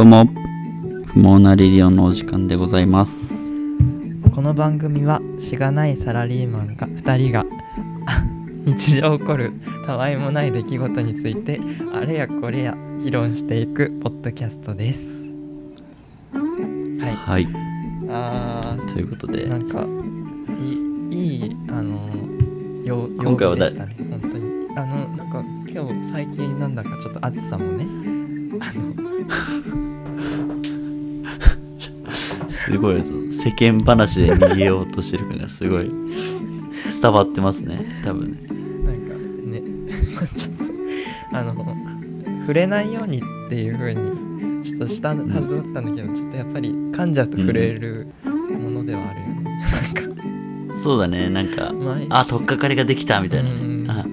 どうも、不毛なレディオのお時間でございます。この番組はしがないサラリーマンが2人が日常起こるたわいもない出来事についてあれやこれや議論していくポッドキャストです。はい、ということでなんかいい曜日でしたね。本当になんか今日最近なんだかちょっと暑さもねすごい世間話で逃げようとしてる感がすごい伝わってますね。多分ねなんかねちょっと触れないようにっていう風にちょっとしたはずだったんだけど、ちょっとやっぱり噛んじゃうと触れるものではあるよね、なんかそうだね。なんか取っかかりができたみたいなね、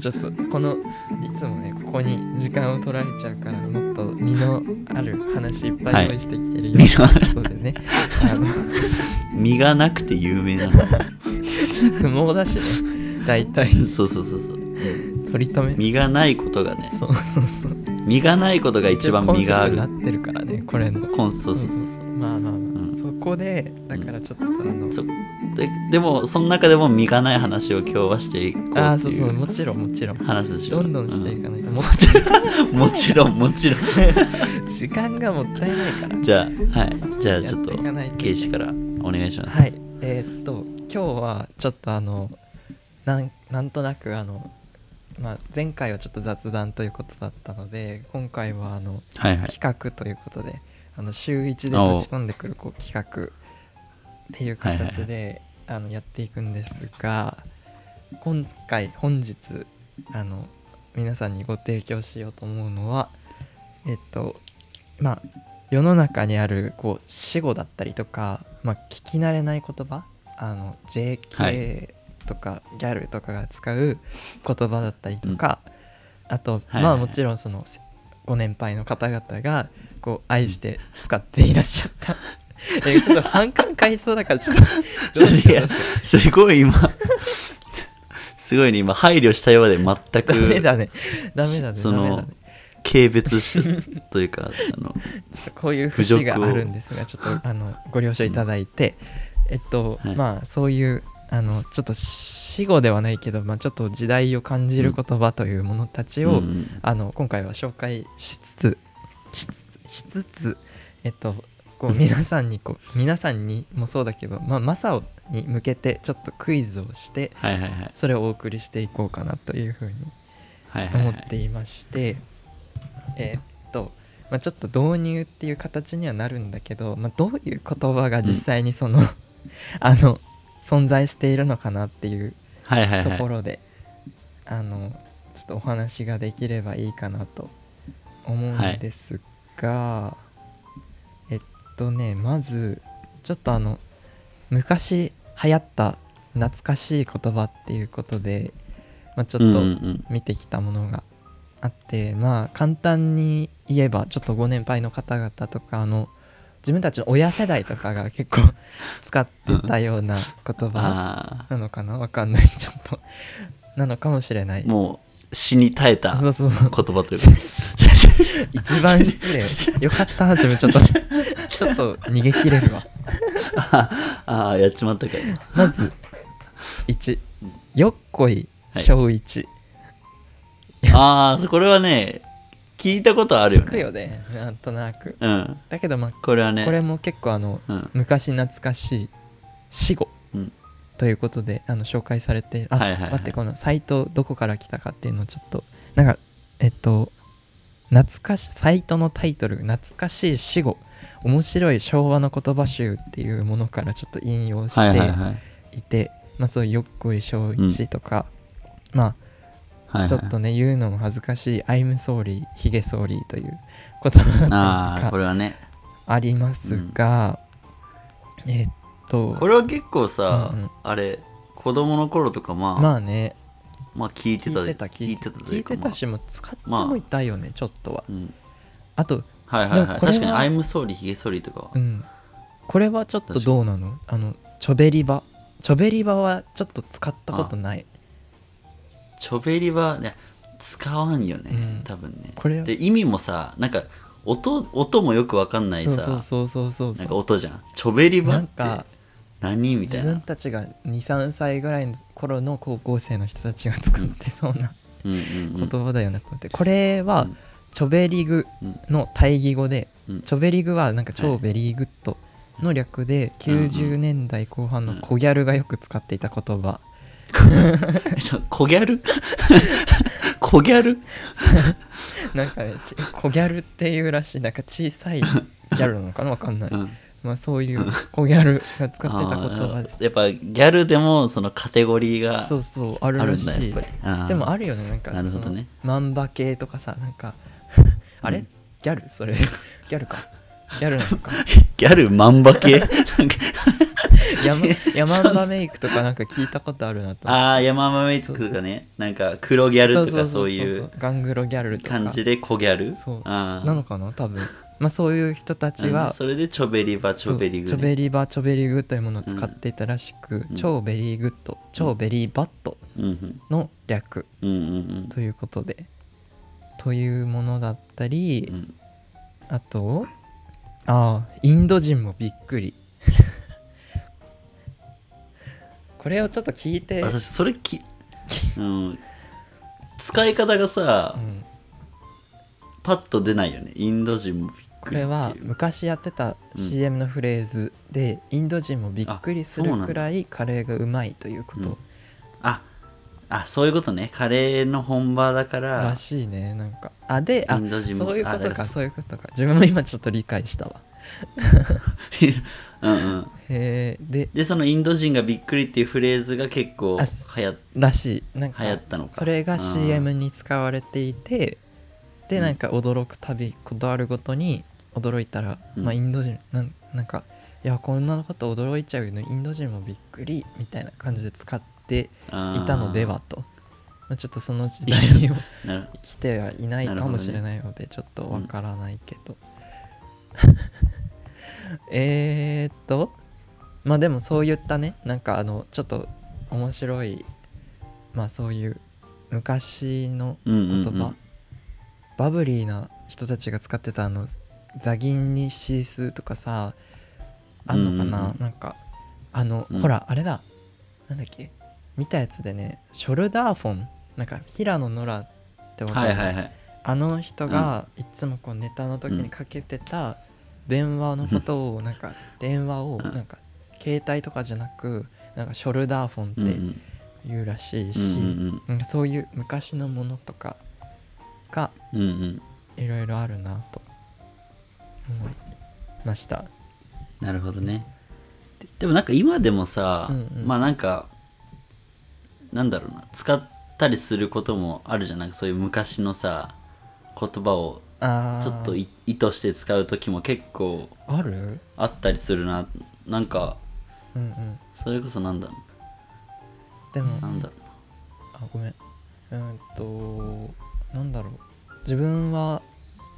ちょっとこのいつもねここに時間を取られちゃうから、もっと身のある話いっぱい用意してきてるようなでね、身がなくて有名な不毛だしね、大体そう取り留め身がないことがね、そう身がないことが一番身があるなってるからね、これのコンセプト。そうまあ、うん、そこでだからちょっとでもその中でも身がない話を今日はしていこうっていう。そうもちろん話でしょ。どんしていかないと、うん、もちろん時間がもったいないから。じゃあちょっと啓始からお願いします。はい、今日はちょっとなんとなく前回はちょっと雑談ということだったので、今回は企画ということで週1でぶち込んでくる企画っていう形でやっていくんですが、本日皆さんにご提供しようと思うのは世の中にある死語だったりとか、聞き慣れない言葉JK とかギャルとかが使う言葉だったりとか、あともちろんそのご年配の方々が愛して使っていらっしゃったちょっと反感買いそうだからちょっとすごい今配慮したようで全くダメだねその軽蔑しというかちょっとこういう節があるんですが、ちょっとご了承いただいて、そういうちょっと死語ではないけど、ちょっと時代を感じる言葉というものたちを、今回は紹介しつつ皆さんにもそうだけど、マサオに向けてちょっとクイズをして、それをお送りしていこうかなというふうに思っていまして、ちょっと導入っていう形にはなるんだけど、どういう言葉が実際にその、存在しているのかなっていうところで、ちょっとお話ができればいいかなと思うんですが、まずちょっと昔流行った懐かしい言葉っていうことで、ちょっと見てきたものがあって、簡単に言えばちょっとご年配の方々とか自分たちの親世代とかが結構使ってたような言葉なのかな、わかんない、ちょっとなのかもしれない。もう死に耐えた言葉というか一番失礼よかった、自分ちょっと逃げ切れるわやっちまったか。まず1、よっこい小一、これはね聞いたことあるよね。聞くよね、なんとなく。だけどこれはね、これも結構昔懐かしい死語ということで紹介されて、待って、このサイトどこから来たかっていうのをちょっとなんか懐かしサイトのタイトル、懐かしい死語面白い昭和の言葉集っていうものからちょっと引用していて、そういうよっこい小一とか、ちょっとね言うのも恥ずかしい「I'm sorry」「ヒゲソーリー」という言葉がありますが、これは結構さ、子供の頃とか聞いてたし、使ってもいたよね、ちょっとは。あと確かに「I'm sorry」「ヒゲソーリー」とかはこれはちょっとどうなの？ちょべりばはちょっと使ったことない。ちょべりはね、使わんよね、多分ね。これで意味もさ、なんか音もよく分かんないさ、なんか音じゃん、チョベリバって何みたいな。自分たちが 2,3 歳ぐらいの頃の高校生の人たちが使ってそうな言葉だよなと思って、これはチョベリグの対義語で、チョベリグはなんか超ベリーグッドの略で、90年代後半の小ギャルがよく使っていた言葉。小ギャル小ギャルなんかね、小ギャルっていうらしい、なんか小さいギャルなのかな、わかんない、まあ、そういう小ギャルが使ってた言葉です。やっぱギャルでもそのカテゴリーがそうそうあるらしい。でもあるよね、なんかその、ね、マンバ系とかさ、なんかあれ、ギャルそれギャルかギャルなのかギャルマンバ系ヤマンバメイクとかなんか聞いたことあるなと。ああ、ヤマンバメイクとかね、なんか黒ギャルとかそういうガングロギャルとか感じで小ギャル、そうなのかな多分。まあそういう人たちはそれでチョベリバチョベリグ、ね、チョベリバチョベリグというものを使っていたらしく、超ベリーグッド、超ベリーバットの略ということで、というものだったり、あとインド人もびっくりこれをちょっと聞いて、私それ使い方がさ、パッと出ないよね。インド人もびっくりっていう、これは昔やってた CM のフレーズで、インド人もびっくりするくらいカレーがうまいということ。そういうことね、カレーの本場だかららしいね。なんかでそういうことか、そういうことか、自分も今ちょっと理解したわでそのインド人がびっくりっていうフレーズが結構らしい、なんか流行ったのか、それが CM に使われていて、でなんか驚くたびことあるごとに驚いたら、まあインド人なんかいやこんなこと驚いちゃうの、インド人もびっくりみたいな感じで使っていたのではと、ちょっとその時代を生きてはいないかもしれないので、ちょっとわからないけどまあでもそういったね、なんかちょっと面白い、まあそういう昔の言葉、バブリーな人たちが使ってたザギンにシースとかさ、あんのかな、なんかほらあれだ、なんだっけ見たやつでね、ショルダーフォン、なんか平野ノラってわかる、あの人がいつもこうネタの時にかけてた電話のことを、なんか電話をなんか携帯とかじゃなく、なんかショルダーフォンって言うらしいし、なんかそういう昔のものとかがいろいろあるなと思いました。なるほどね。でもなんか今でもさ、まあなんかなんだろうな、使ったりすることもあるじゃん、なんかそういう昔のさ言葉をちょっと意図して使う時も結構あったりするな、なんか、それこそなんだろう、でもなんだろうな、ごめん、なんだろう、自分は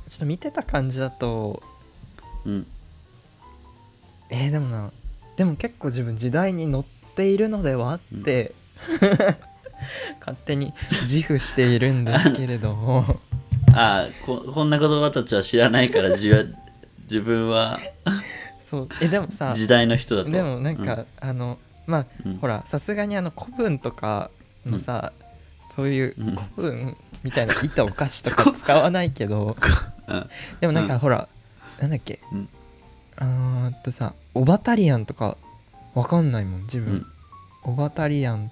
ちょっと見てた感じだと、でも結構自分時代に乗っているのではって、勝手に自負しているんですけれどもこんな言葉たちは知らないから自分はそうでもさ、時代の人だと。でもなんか、まあ、ほらさすがに古文とかのさ、そういう古文みたいな板お菓子とか使わないけどでもなんか、ほらなんだっけ、さオバタリアンとかわかんないもん自分、オバタリアン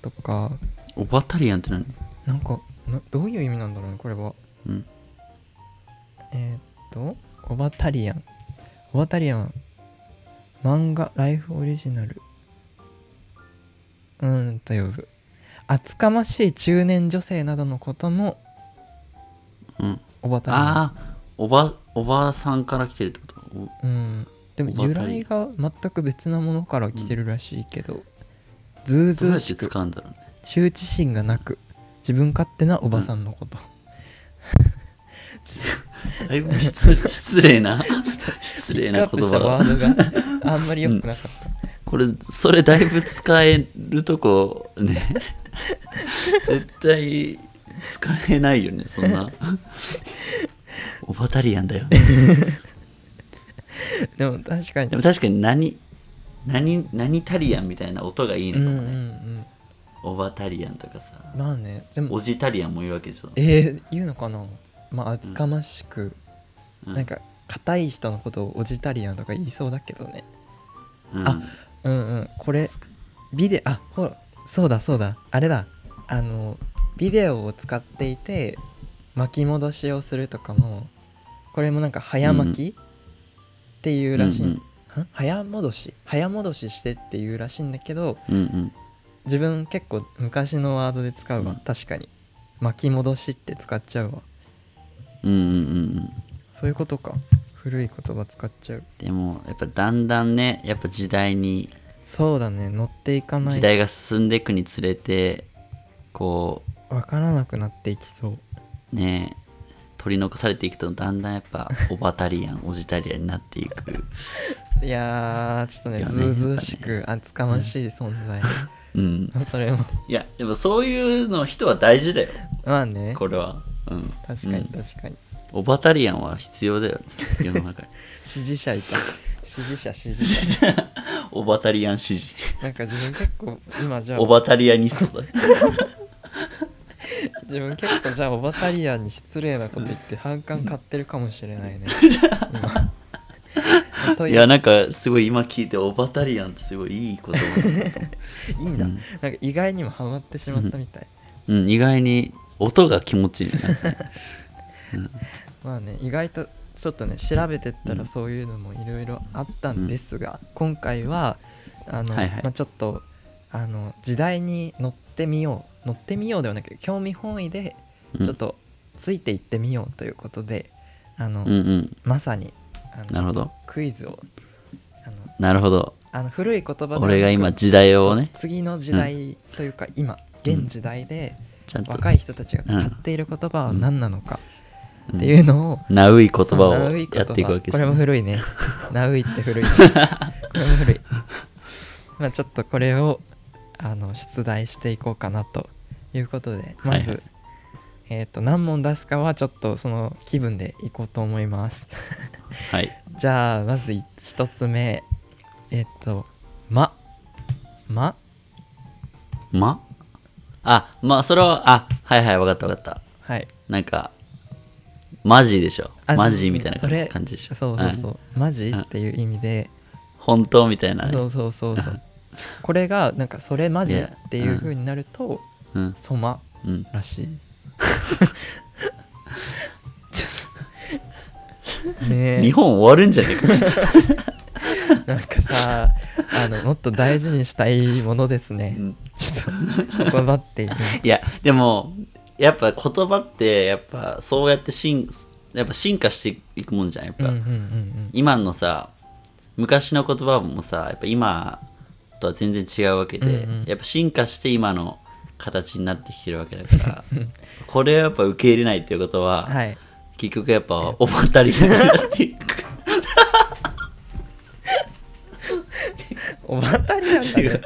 とか。オバタリアンって何？なんかどういう意味なんだろうねこれは。オバタリアン。オバタリアン漫画ライフオリジナル。と呼ぶ。厚かましい中年女性などのことも。オバタリアン。おばさんから来てるってこと？でも由来が全く別なものから来てるらしいけど。ずうずうしく羞恥心がなく自分勝手なおばさんのこと、だいぶ失礼な言葉だ。ワードがあんまり良くなかった、これそれだいぶ使えるとこね絶対使えないよねそんなオバタリアンだよ。でも確かに。でも確かに何タリアンみたいな音がいいのかもね。うんうんうん、オバタリアンとかさ。まあね。でもオジタリアンも言うわけでしょ。言うのかな。まあ厚かましく、うん、なんか硬い人のことをオジタリアンとか言いそうだけどね。うん、あ、うんうん。これビデオ、あ、ほら、そうだあれだ、ビデオを使っていて巻き戻しをするとかも、これもなんか早巻き、うん、っていうらしい、うんうん、早戻ししてっていうらしいんだけど、うんうん、自分結構昔のワードで使うわ、うん、確かに巻き戻しって使っちゃうわ、うんうんうん、そういうことか、古い言葉使っちゃう。でもやっぱだんだんね、やっぱ時代に、そうだね、乗っていかない、時代が進んでいくにつれてこう分からなくなっていきそうねえ、取り残されていくとだんだんやっぱオバタリアンオジタリアンになっていく。いやーちょっとね、ずうずうしく厚かましい存在。うん、それもいや、でもそういうの人は大事だよ。まあね、これは、うん、確かに確かに、うん、オバタリアンは必要だよ、ね、世の中に。支持者いた、支持者オバタリアン支持。なんか自分結構今じゃあオバタリアニストだ。自分結構じゃあオバタリアンに失礼なこと言って反感買ってるかもしれないね。いや、なんかすごい今聞いてオバタリアンってすごいいい言葉だった。いいんだ、うん、なんか意外にもハマってしまったみたい、うんうん、意外に音が気持ちいい、ね。うん、まあね、意外とちょっとね調べてったらそういうのもいろいろあったんですが、うん、今回ははいはい、まあ、ちょっと時代に乗ってみようではなく、興味本位でちょっとついていってみようということで、うん、うんうん、まさにクイズを、なるほど、古い言葉で俺が今時代をね、次の時代というか、うん、今現時代で若い人たちが使っている言葉は何なのかっていうのを、うん、ナウイ言葉をやっていくわけですね。これも古いね。ナウイって古い、ね、これも古い。まあちょっとこれを出題していこうかなということで、まず、はいはい、何問出すかはちょっとその気分でいこうと思います。はい、じゃあまず1つ目、まあ、まあそれは、あ、はいはい、分かった、はい、なんかマジでしょ、マジみたいな感じでしょ。そう、はい、マジっていう意味で本当みたいな、ね、そうこれがなんかそれマジっていう風になると、うん、ソマらしい、うん、ねえ、日本終わるんじゃねえか。なんかさ、もっと大事にしたいものですね、うん、ちょっと言葉っていう、いやでもやっぱ言葉ってやっぱそうやってやっぱ進化していくもんじゃん、やっぱ、うんうんうんうん、今のさ、昔の言葉もさ、やっぱ今とは全然違うわけで、うんうん、やっぱ進化して今の形になってきてるわけだからこれをやっぱ受け入れないっていうことは、はい、結局やっぱオバタリアンになっていく。オバタリアンだね。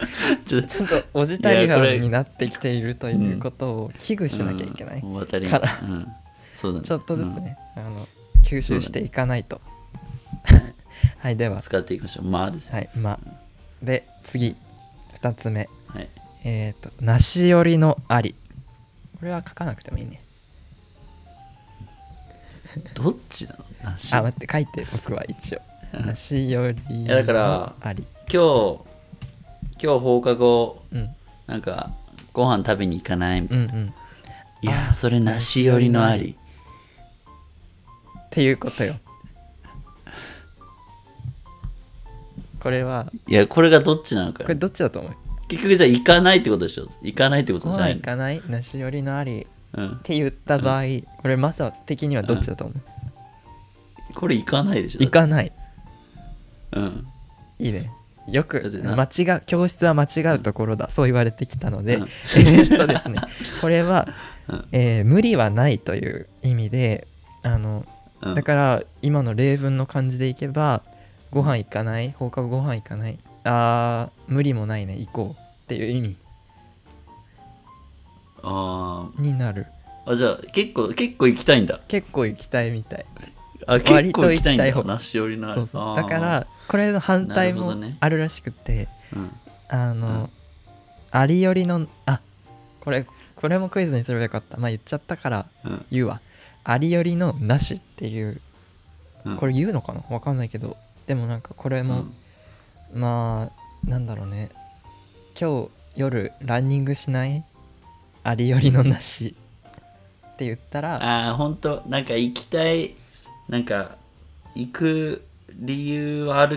ちょっとオジタリアンになってきているということを危惧しなきゃいけないから、うん、そうだね、ちょっとずつね、うん、吸収していかないと。はい、では使っていきましょう。まあですね、はい、まあで次2つ目、はい、なし寄りのあり、これは書かなくてもいいね。どっちなの？あ、待って、書いて、僕は一応なし寄りのあり、だから今日放課後、うん、なんかご飯食べに行かないみたいな、うんうん、いやそれなし寄りのありっていうことよ。これは、いや、これがどっちなのか、これどっちだと思う？結局じゃあ行かないってことでしょ。行かないってことじゃないの？行かない、なし寄りのあり、うん、って言った場合、うん、これマサ的にはどっちだと思う？うん、これ行かないでしょ。行かない、うん、いいね、よく教室は間違うところだ、うん、そう言われてきたので、うん、ですね、これは、うん、無理はないという意味で、うん、だから今の例文の感じでいけば、ご飯行かない、放課後ご飯行かない、あー無理もないね、行こうっていう意味になる。あ、じゃあ結構行きたいんだ。結構行きたいみたい。あ、結構行きたいんだよな、しおりの。そうそう、だからこれの反対もあるらしくて、ね、ありよりの、あ、これもクイズにすればよかった。まあ言っちゃったから言うわ、ありよりのなしっていう、これ言うのかな、わかんないけど、でもなんかこれも、まあなんだろうね、今日夜ランニングしない？ありよりのなしって言ったら、あ、ほんとなんか行きたい、なんか行く理由は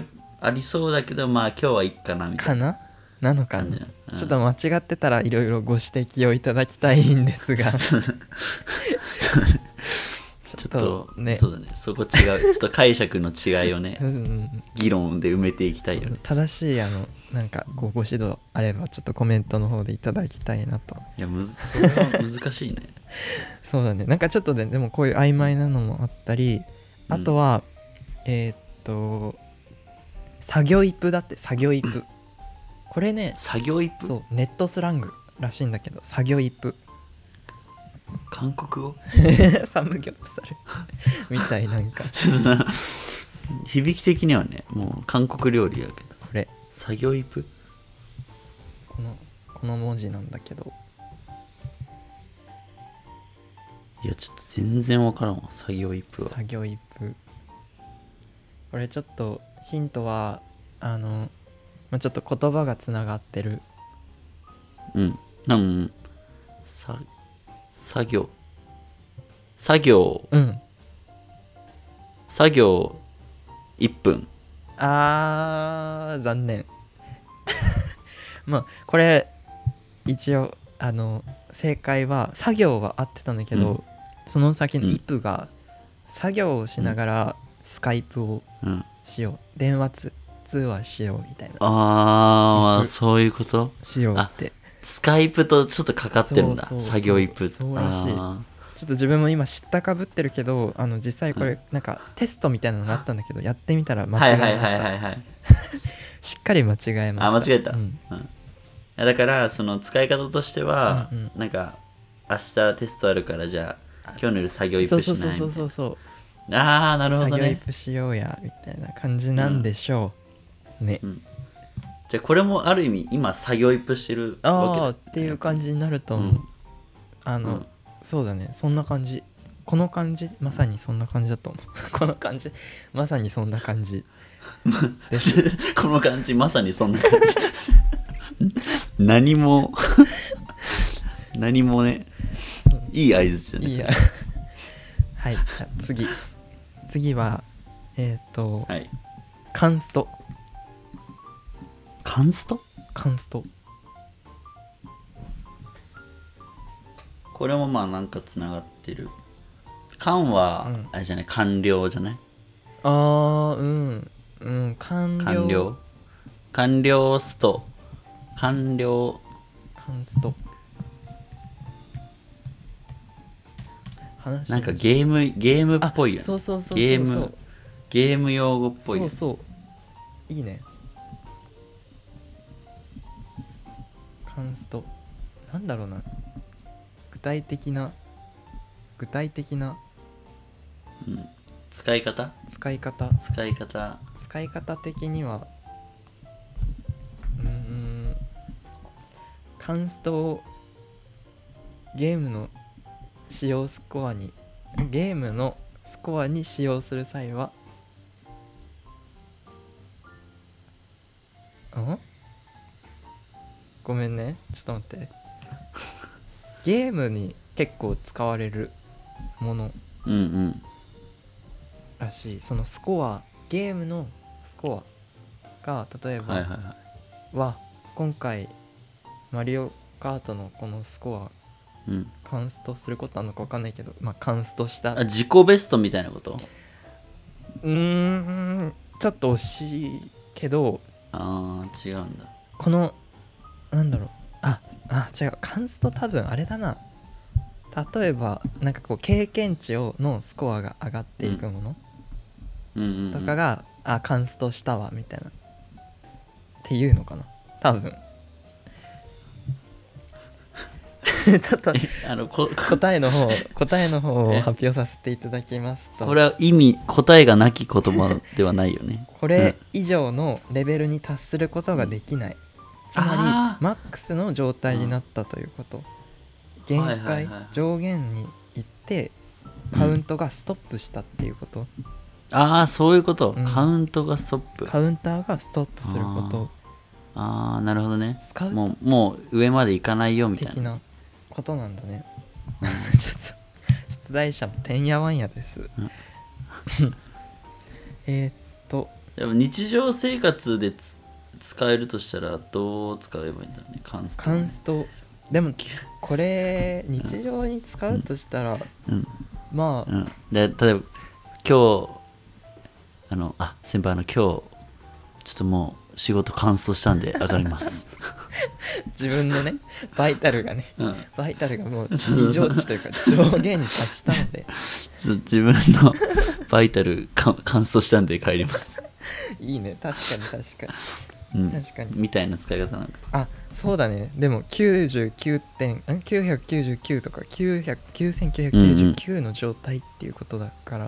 ありそうだけど、まあ今日は行くかなみたいな。かな？なのかな、ちょっと間違ってたらいろいろご指摘をいただきたいんですがちょっとね、そうだね、そこ違う、ちょっと解釈の違いをね議論で埋めていきたいよね。正しいなんかご指導あればちょっとコメントの方でいただきたいなと。いや、それは難しいねそうだね、なんかちょっとね、でもこういう曖昧なのもあったり、あとは、作業イプだって。作業イプこれね、作業イプ、そう、ネットスラングらしいんだけど、作業イプ、韓国語サムギョプサルみたい、なんか響き的にはね、もう韓国料理やけど、これ作業イプ、この文字なんだけど、いや、ちょっと全然わからんわ、作業イプは。作業イプ、これちょっとヒントは、まあ、ちょっと言葉がつながってる。作業、作業1分。あー、残念まあこれ一応正解は作業は合ってたんだけど、その先のイプが、作業をしながらスカイプをしよう、電話通話しようみたいな。ああ、そういうことしようって、スカイプとちょっとかかってるんだ。そうそうそう、作業イプ、そうらしい。ちょっと自分も今知ったかぶってるけど、実際これなんかテストみたいなのがあったんだけど、やってみたら間違えました、しっかり間違えました。あ、間違えた、だからその使い方としては、なんか明日テストあるから、じゃあ今日の夜作業イプしないみたいな。そう、ああ、なるほどね、作業イプしようやみたいな感じなんでしょうね。じゃあこれもある意味今作業イプしてるわけだっていう感じになると思う、そうだね、そんな感じ。この感じまさにそんな感じだと思うこの感じまさにそんな感じこの感じまさにそんな感じ何もね、いい合図じゃないですか。はい、じゃあ次ははい、カンスト。これもまあなんかつながってる。官は、あれじゃない、官僚じゃない。官僚スト。なんかゲームっぽいよね。そう。ゲーム用語っぽいよね。そういいね。カンスト、なんだろうな、具体的な、使い方的には、カンストをゲームの使用スコアに使用する際は、ごめんね、ちょっと待って、ゲームに結構使われるものらしい、そのスコア、ゲームのスコアが、例えば今回マリオカートのこのスコア、カンストすることあるのか分かんないけど、まあカンストした。あ、自己ベストみたいなこと。ちょっと惜しいけど、違うんだ。このなんだろう、違う、カンスト多分あれだな、例えばなんかこう経験値のスコアが上がっていくものとかが、カンストしたわみたいなっていうのかな、多分ちょっと答えの方を発表させていただきますと、これは答えがなき言葉ではないよねこれ以上のレベルに達することができない、つまりマックスの状態になったということ、限界、はいはいはい、上限に行ってカウントがストップしたっていうこと、うん、ああそういうこと、うん、カウントがストップ、カウンターがストップすること、ああなるほどね、もう上まで行かないよみたいな的なことなんだねちょっと出題者もてんやわんやですでも日常生活で使えるとしたらどう使えばいいんだろうね、カンスト、ね、カンストでもこれ日常に使うとしたら、うんうん、まあ、うん、で例えば今日先輩今日ちょっともう仕事完走したんで上がります自分のねバイタルがもう異常値というか上限に達したので自分のバイタル完走したんで帰りますいいね、確かにみたいな使い方なんか、あそうだね、でも999とか9999の状態っていうことだから、う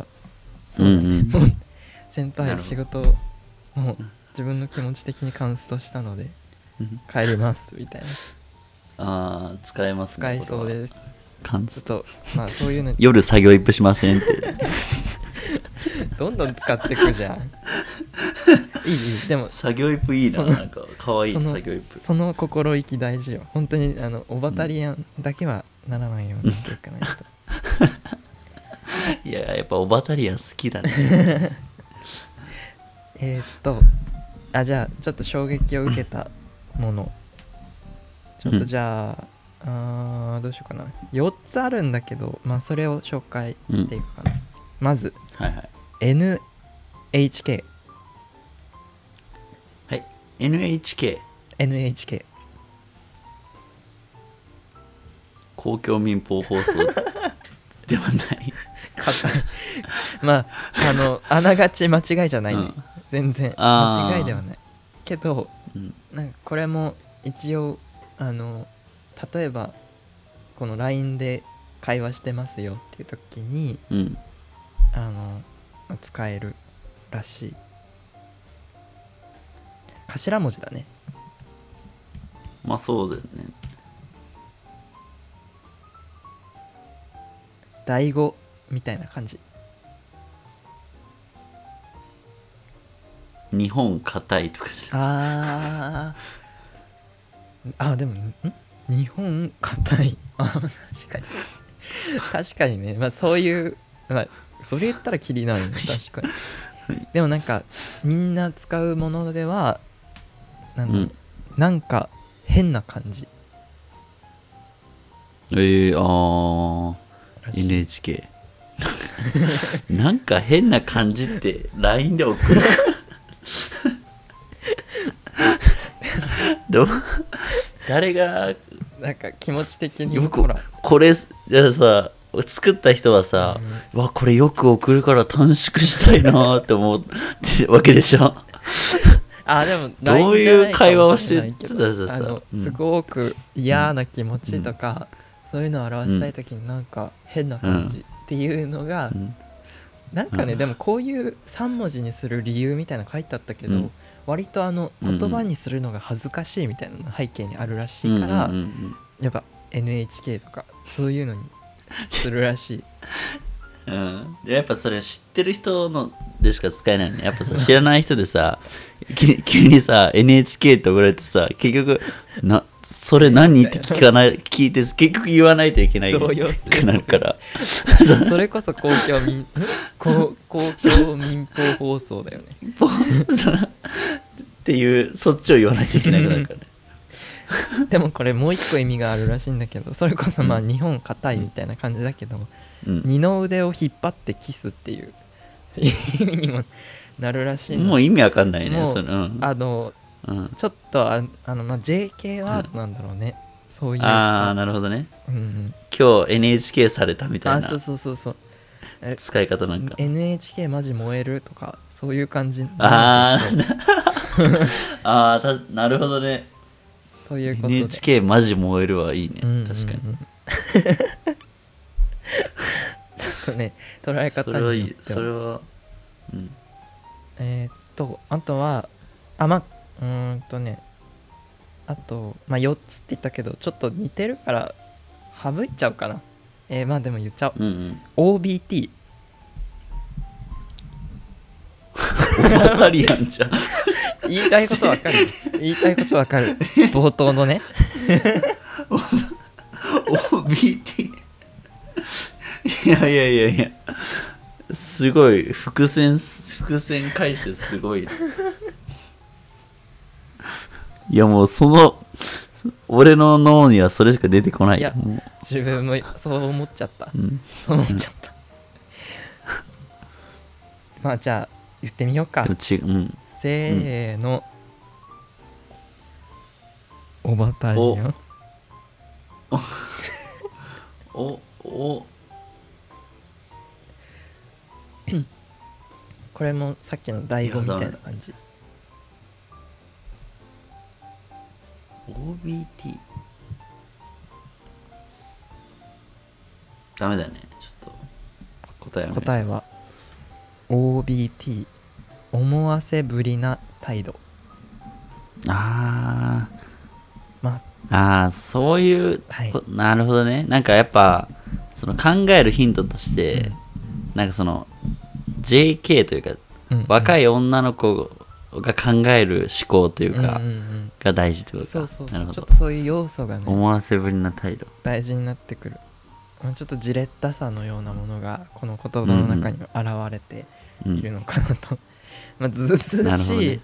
んうん、そうだね、うんうん、先輩仕事もう自分の気持ち的にカンストしたので帰りますみたいなあ使えますね、使えそうです、カンスト、まあ、そういうの夜作業イップしませんってどんどん使ってくじゃんいいでも作業イップいいな、なんかかわいい作業イップ、その心意気大事よ本当に、オバタリアンだけはならないようにしていかないといややっぱオバタリアン好きだねじゃあちょっと衝撃を受けたものちょっとじゃあ、どうしようかな、4つあるんだけど、まあ、それを紹介していくかな、まず、はいはい、NHK、はい、NHK 公共民放放送ではないまああながち間違いじゃないね、うん、全然間違いではないけど、うん、なんかこれも一応例えばこの LINE で会話してますよっていう時に、うん、使えるらしい、頭文字だね、まあそうだよね、第5みたいな感じ、日本硬いとかじゃん、あでも日本硬い確かにね、まあそういう、まあ、それ言ったらキリないね確かに、はい、でもなんかみんな使うものではうん、なんか変な感じ、NHK なんか変な感じってLINE で送る誰がなんか気持ち的にこれさ作った人はさ、うん、わこれよく送るから短縮したいなって思ってわけでしょあでもどういう会話をしてたらさ、すごく嫌な気持ちとか、うん、そういうのを表したいときになんか変な感じっていうのが、うん、なんかね、うん、でもこういう3文字にする理由みたいな書いてあったけど、うん、割と言葉にするのが恥ずかしいみたいなの背景にあるらしいから、うんうんうん、やっぱ NHK とかそういうのにするらしいうん、やっぱそれ知ってる人のでしか使えないね、やっぱさ知らない人でさ急にさ NHK って送られてさ結局それ何って聞いて結局言わないといけないくなるからそれこそ公共民放放送だよねっていうそっちを言わないといけないくなるからねでもこれもう一個意味があるらしいんだけど、それこそまあ日本硬いみたいな感じだけど、うん、二の腕を引っ張ってキスっていう意味にもなるらしいの。もう意味わかんないね。その、うん、うん、ちょっとまあ、JK ワードなんだろうね。うん、そういうああなるほどね、うんうん。今日 NHK されたみたいな。あそう使い方なんか。NHK マジ燃えるとかそういう感じ。なるほどね。ということで NHK マジ燃えるはいいね、うんうんうん、確かに。ちょっとね捉え方によってはそれは、うん、あとはあと、まあ、4つって言ったけどちょっと似てるから省いちゃうかな。まあでも言っちゃおう、うんうん、OBT 分かりやんじゃん言いたいことわかる言いたいことわかる冒頭のねOBT いやいやいやいやすごい伏線回収すごいいやもうその俺の脳にはそれしか出てこない。いやもう自分もそう思っちゃった、うん、そう思っちゃった、うん、まあじゃあ言ってみようか。うん、せーの、うん、おばたいよおこれもさっきの醍醐みたいな感じ。OBT ダメだね。ちょっと答えは OBT 思わせぶりな態度。あー、まあーそういう、はい、なるほどね。なんかやっぱその考えるヒントとして、うん、なんかその JK というか、うんうん、若い女の子が考える思考というか、うんうんうん、が大事ってことか。そうそうそう、なるほど。ちょっとそういう要素がね、思わせぶりな態度大事になってくる。ちょっとじれったさのようなものがこの言葉の中に現れているのかなと、うんうん、まあずうずうしい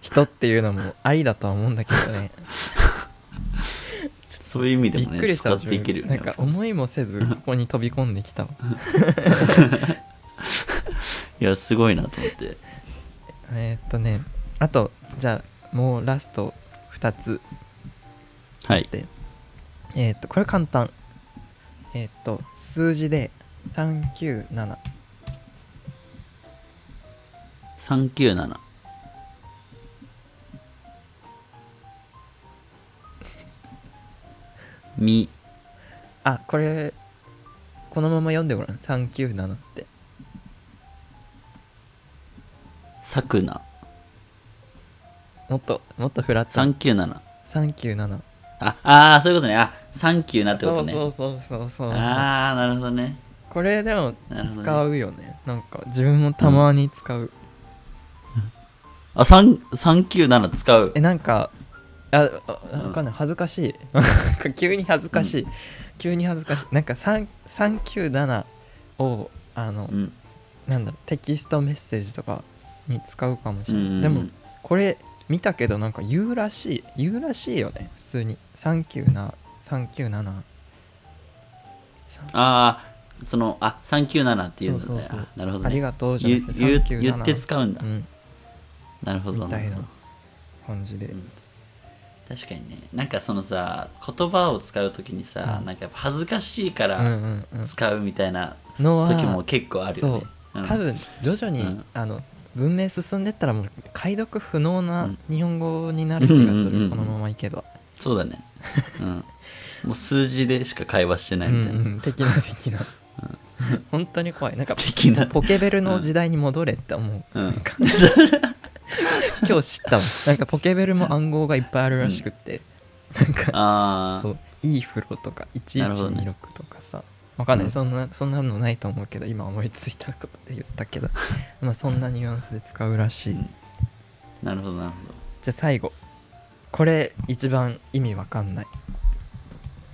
人っていうのもありだとは思うんだけどねちょっとそういう意味でもねびっくりした自分、ね、なんか思いもせずここに飛び込んできたわいやすごいなと思ってあとじゃあもうラスト2つ。はい。これ簡単。数字で397。397。み。あ、これこのまま読んでごらん。397って。サクナ。もっとフラット。397。あ、そういうことね。あ、397ってことね。そう。ああ、なるほどね。これでも使うよね。なんか自分もたまに使う。うん、あ、397使う。なんかわかんない、恥ずかしい。急に恥ずかしい。なんか397をうん、なんだろう、テキストメッセージとかに使うかもしれない。でもこれ見たけどなんか言うらしいよね。普通に397。ああ、その397っていうのね。そう、なるほど、ね、ありがとうじゃなくて言って使うんだ。うん、なるほどみたいな感じで、うん。確かにね。なんかそのさ、言葉を使うときにさ、うん、なんかやっぱ恥ずかしいから使うみたいな時も結構あるよね。そう、うん、多分徐々に、うん、文明進んでったらもう解読不能な日本語になる気がする、うん、このままいけば。そうだね、うん、もう数字でしか会話してないみたいな、的な本当に怖い。なんかポケベルの時代に戻れって思う、うん、今日知ったもん。なんかポケベルも暗号がいっぱいあるらしくって、うん、なんかそういい風呂とか1126とかさ、わかんない、うん、そんなのないと思うけど今思いついたことで言ったけどまあそんなニュアンスで使うらしい、うん、なるほど。じゃあ最後、これ一番意味わかんない。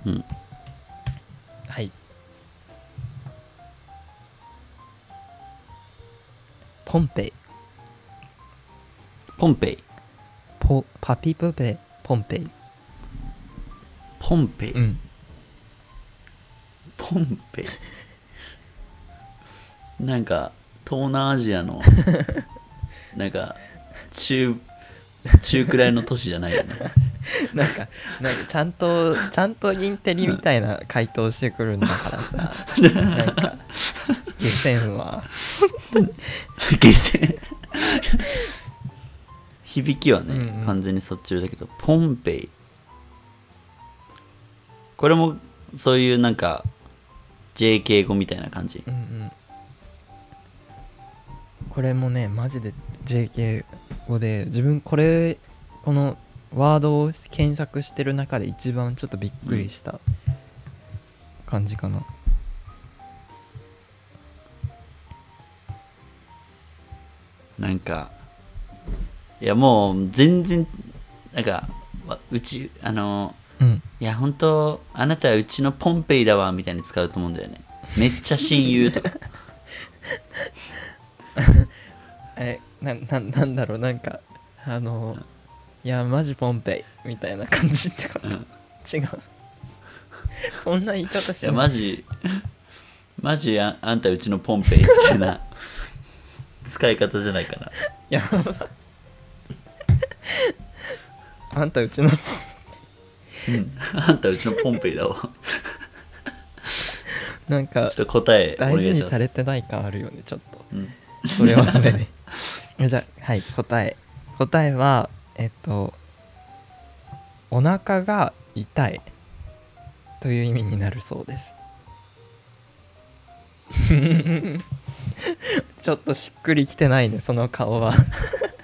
うん、はい、ポンペイパピプペポンペイ、うん、ポンペイなんか東南アジアのなんか中くらいの都市じゃないよねなんかちゃんとインテリみたいな回答してくるんだからさなんか下船は本当に下船響きはね、うんうん、完全にそっちだけど、ポンペイこれもそういうなんか JK 語みたいな感じ、うんうん、これもねマジで JK 語で、自分このワードを検索してる中で一番ちょっとびっくりした感じかな、うん、なんかいやもう全然なんかうちうん、いや本当あなたはうちのポンペイだわみたいに使うと思うんだよね、めっちゃ親友とかなんだろう、なんかいやマジポンペイみたいな感じってこと、うん、違うそんな言い方しない、いやマジ あんたうちのポンペイみたいな使い方じゃないかな、やばあんたうちのポンペイ、うん、あんたうちのポンペイだわなんかちょっと答え大事にされてない感あるよねちょっと、うん、それはそれでじゃあはい、答えはお腹が痛いという意味になるそうですちょっとしっくりきてないねその顔は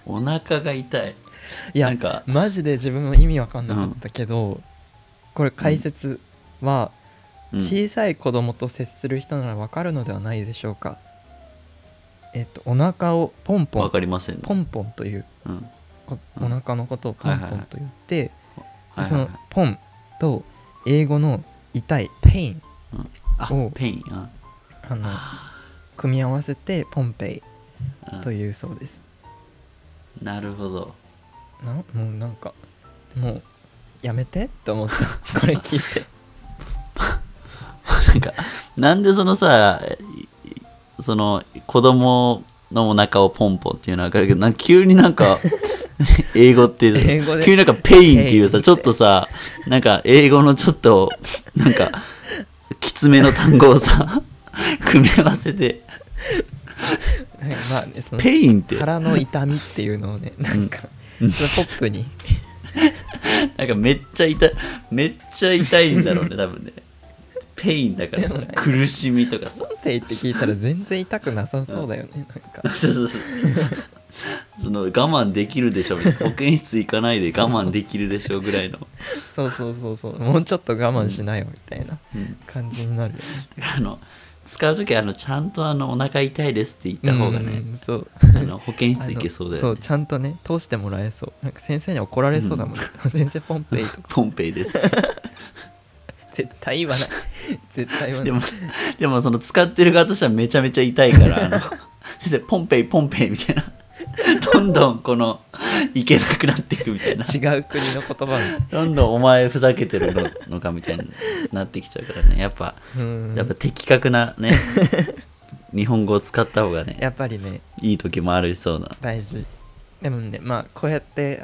お腹が痛い、いやなんかマジで自分も意味わかんなかったけど、うん、これ解説は、うん、小さい子供と接する人ならわかるのではないでしょうか、お腹をポンポン、わかりません、ね、ポンポンという、うんお腹のことをポンポンと言って、はいはいはい、そのポンと英語の痛いペインを組み合わせてポンペイというそうです。なるほど、もうなんかもうやめてって思ったこれ聞いてなんかなんでそのさその子供のお腹をポンポンっていうのは分かるけど、なんか急になんか英語って急になんかペインっていうさちょっとさなんか英語のちょっとなんかきつめの単語をさ組み合わせてまあねそのペインって腹の痛みっていうのをねなんかポップになんかめっちゃ痛いんだろうね多分ねペインだからさ苦しみとかさ、ポンペイって聞いたら全然痛くなさそうだよね、うん、なんかそうその我慢できるでしょみたいな、保健室行かないで我慢できるでしょぐらいのそうもうちょっと我慢しないよみたいな感じになるよね、うんうん、使うときはちゃんとお腹痛いですって言った方がね、うん、そう保健室行けそうだよね、そうちゃんとね通してもらえそう、なんか先生に怒られそうだもん、うん、先生ポンペイとかポンペイです絶対言わないでもその使ってる側としてはめちゃめちゃ痛いからポンペイみたいなどんどんこのいけなくなっていくみたいな違う国の言葉どんどんお前ふざけてるのかみたいになってきちゃうからね、やっぱ的確なね日本語を使った方がねやっぱりねいい時もありそうな、大事でもね、まあこうやって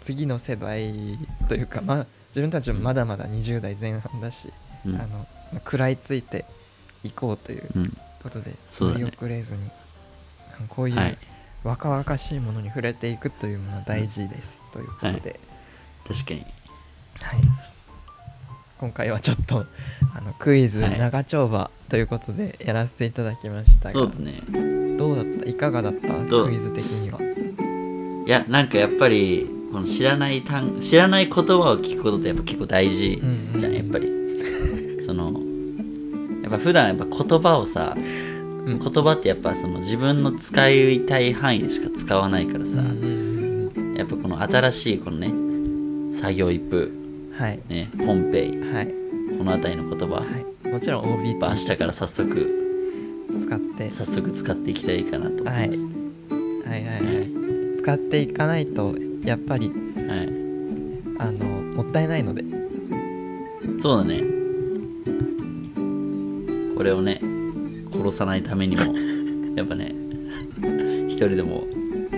次の世代というかまあ自分たちもまだまだ20代前半だし、うん、食らいついていこうということで、うんね、無理をくれずにこういう若々しいものに触れていくというのは大事です、ということで、はい、確かに、はい、今回はちょっとクイズ長丁場ということでやらせていただきましたが、はい、そうですね、どうだったいかがだったクイズ的には。いやなんかやっぱりこの知らない言葉を聞くことってやっぱ結構大事じゃん、やっぱりそのやっぱ普段やっぱ言葉をさ、うん、言葉ってやっぱその自分の使いたい範囲でしか使わないからさ、うん、やっぱこの新しいこのね作業イプ、はいね、ポンペイ、はい、この辺りの言葉、はい、もちろん OB 明日から早速使っていきたいかなと思います、はい、はいはいはい、はい、使っていかないとやっぱり、はい、もったいないので、そうだね、これをね殺さないためにもやっぱね一人でもこ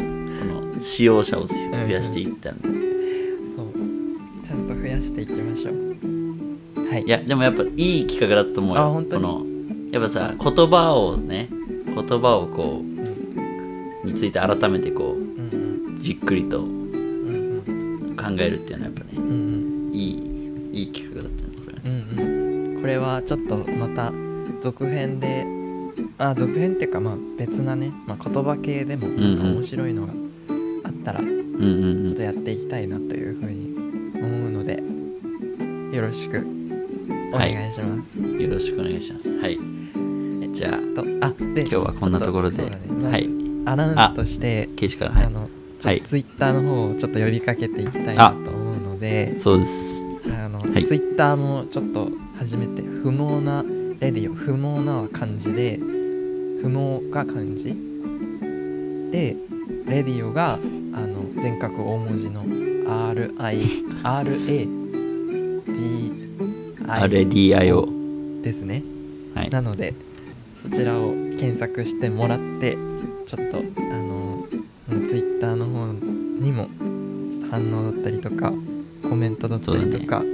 の使用者を増やしていったんで、うんうん、そうちゃんと増やしていきましょう、はい、いやでもやっぱいい企画だったと思うよ、あ本当にこのやっぱさ言葉をこう、うん、について改めてこう、うん、じっくりと考えるっていうのはやっぱね、うんうん、いい企画だったねこれ、うんうん、れはちょっとまた続編で、あ、続編っていうかまあ別なね、まあ、言葉系でもなんか面白いのがあったらちょっとやっていきたいなというふうに思うので、よろしくお願いします、はい、よろしくお願いします。はい、じゃあ、あ、で今日はこんなところで、ね、まあ、はい、アナウンスとして岸から、はい、ツイッターの方をちょっと呼びかけていきたいなと思うので、そうです、はい、ツイッターもちょっと初めて不毛なレディオ、不毛なは漢字で不毛が漢字でレディオが全角大文字の RADIO ですね、はい、なのでそちらを検索してもらって、ちょっとツイッターの方にもちょっと反応だったりとかコメントだったりとか、ね、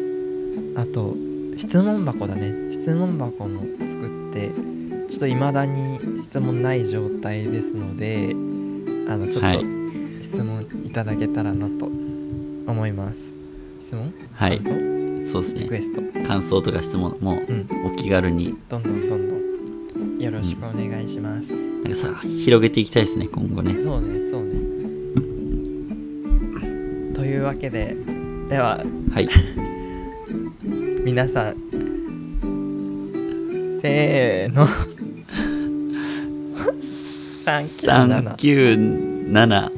あと質問箱だね、質問箱も作って、ちょっと未だに質問ない状態ですので、ちょっと質問いただけたらなと思います、はい、質問、はい、そうですね、リクエスト、感想とか質問もお気軽に、うん、どんどんよろしくお願いします、うん、なんかさ広げていきたいですね今後ね。そうね、そうね。というわけで、では、はい、皆さんせーの397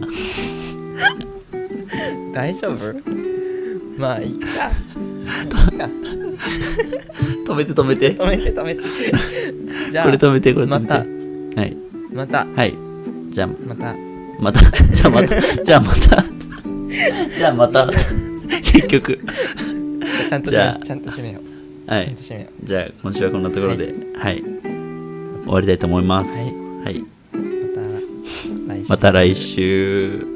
大丈夫？まあいいか止めてじゃあこれ止めて、これ止めて、また結局ちゃんと締めよう、はい、じゃあ今週はこんなところで、はい、はい、終わりたいと思います、はい、はい、また来週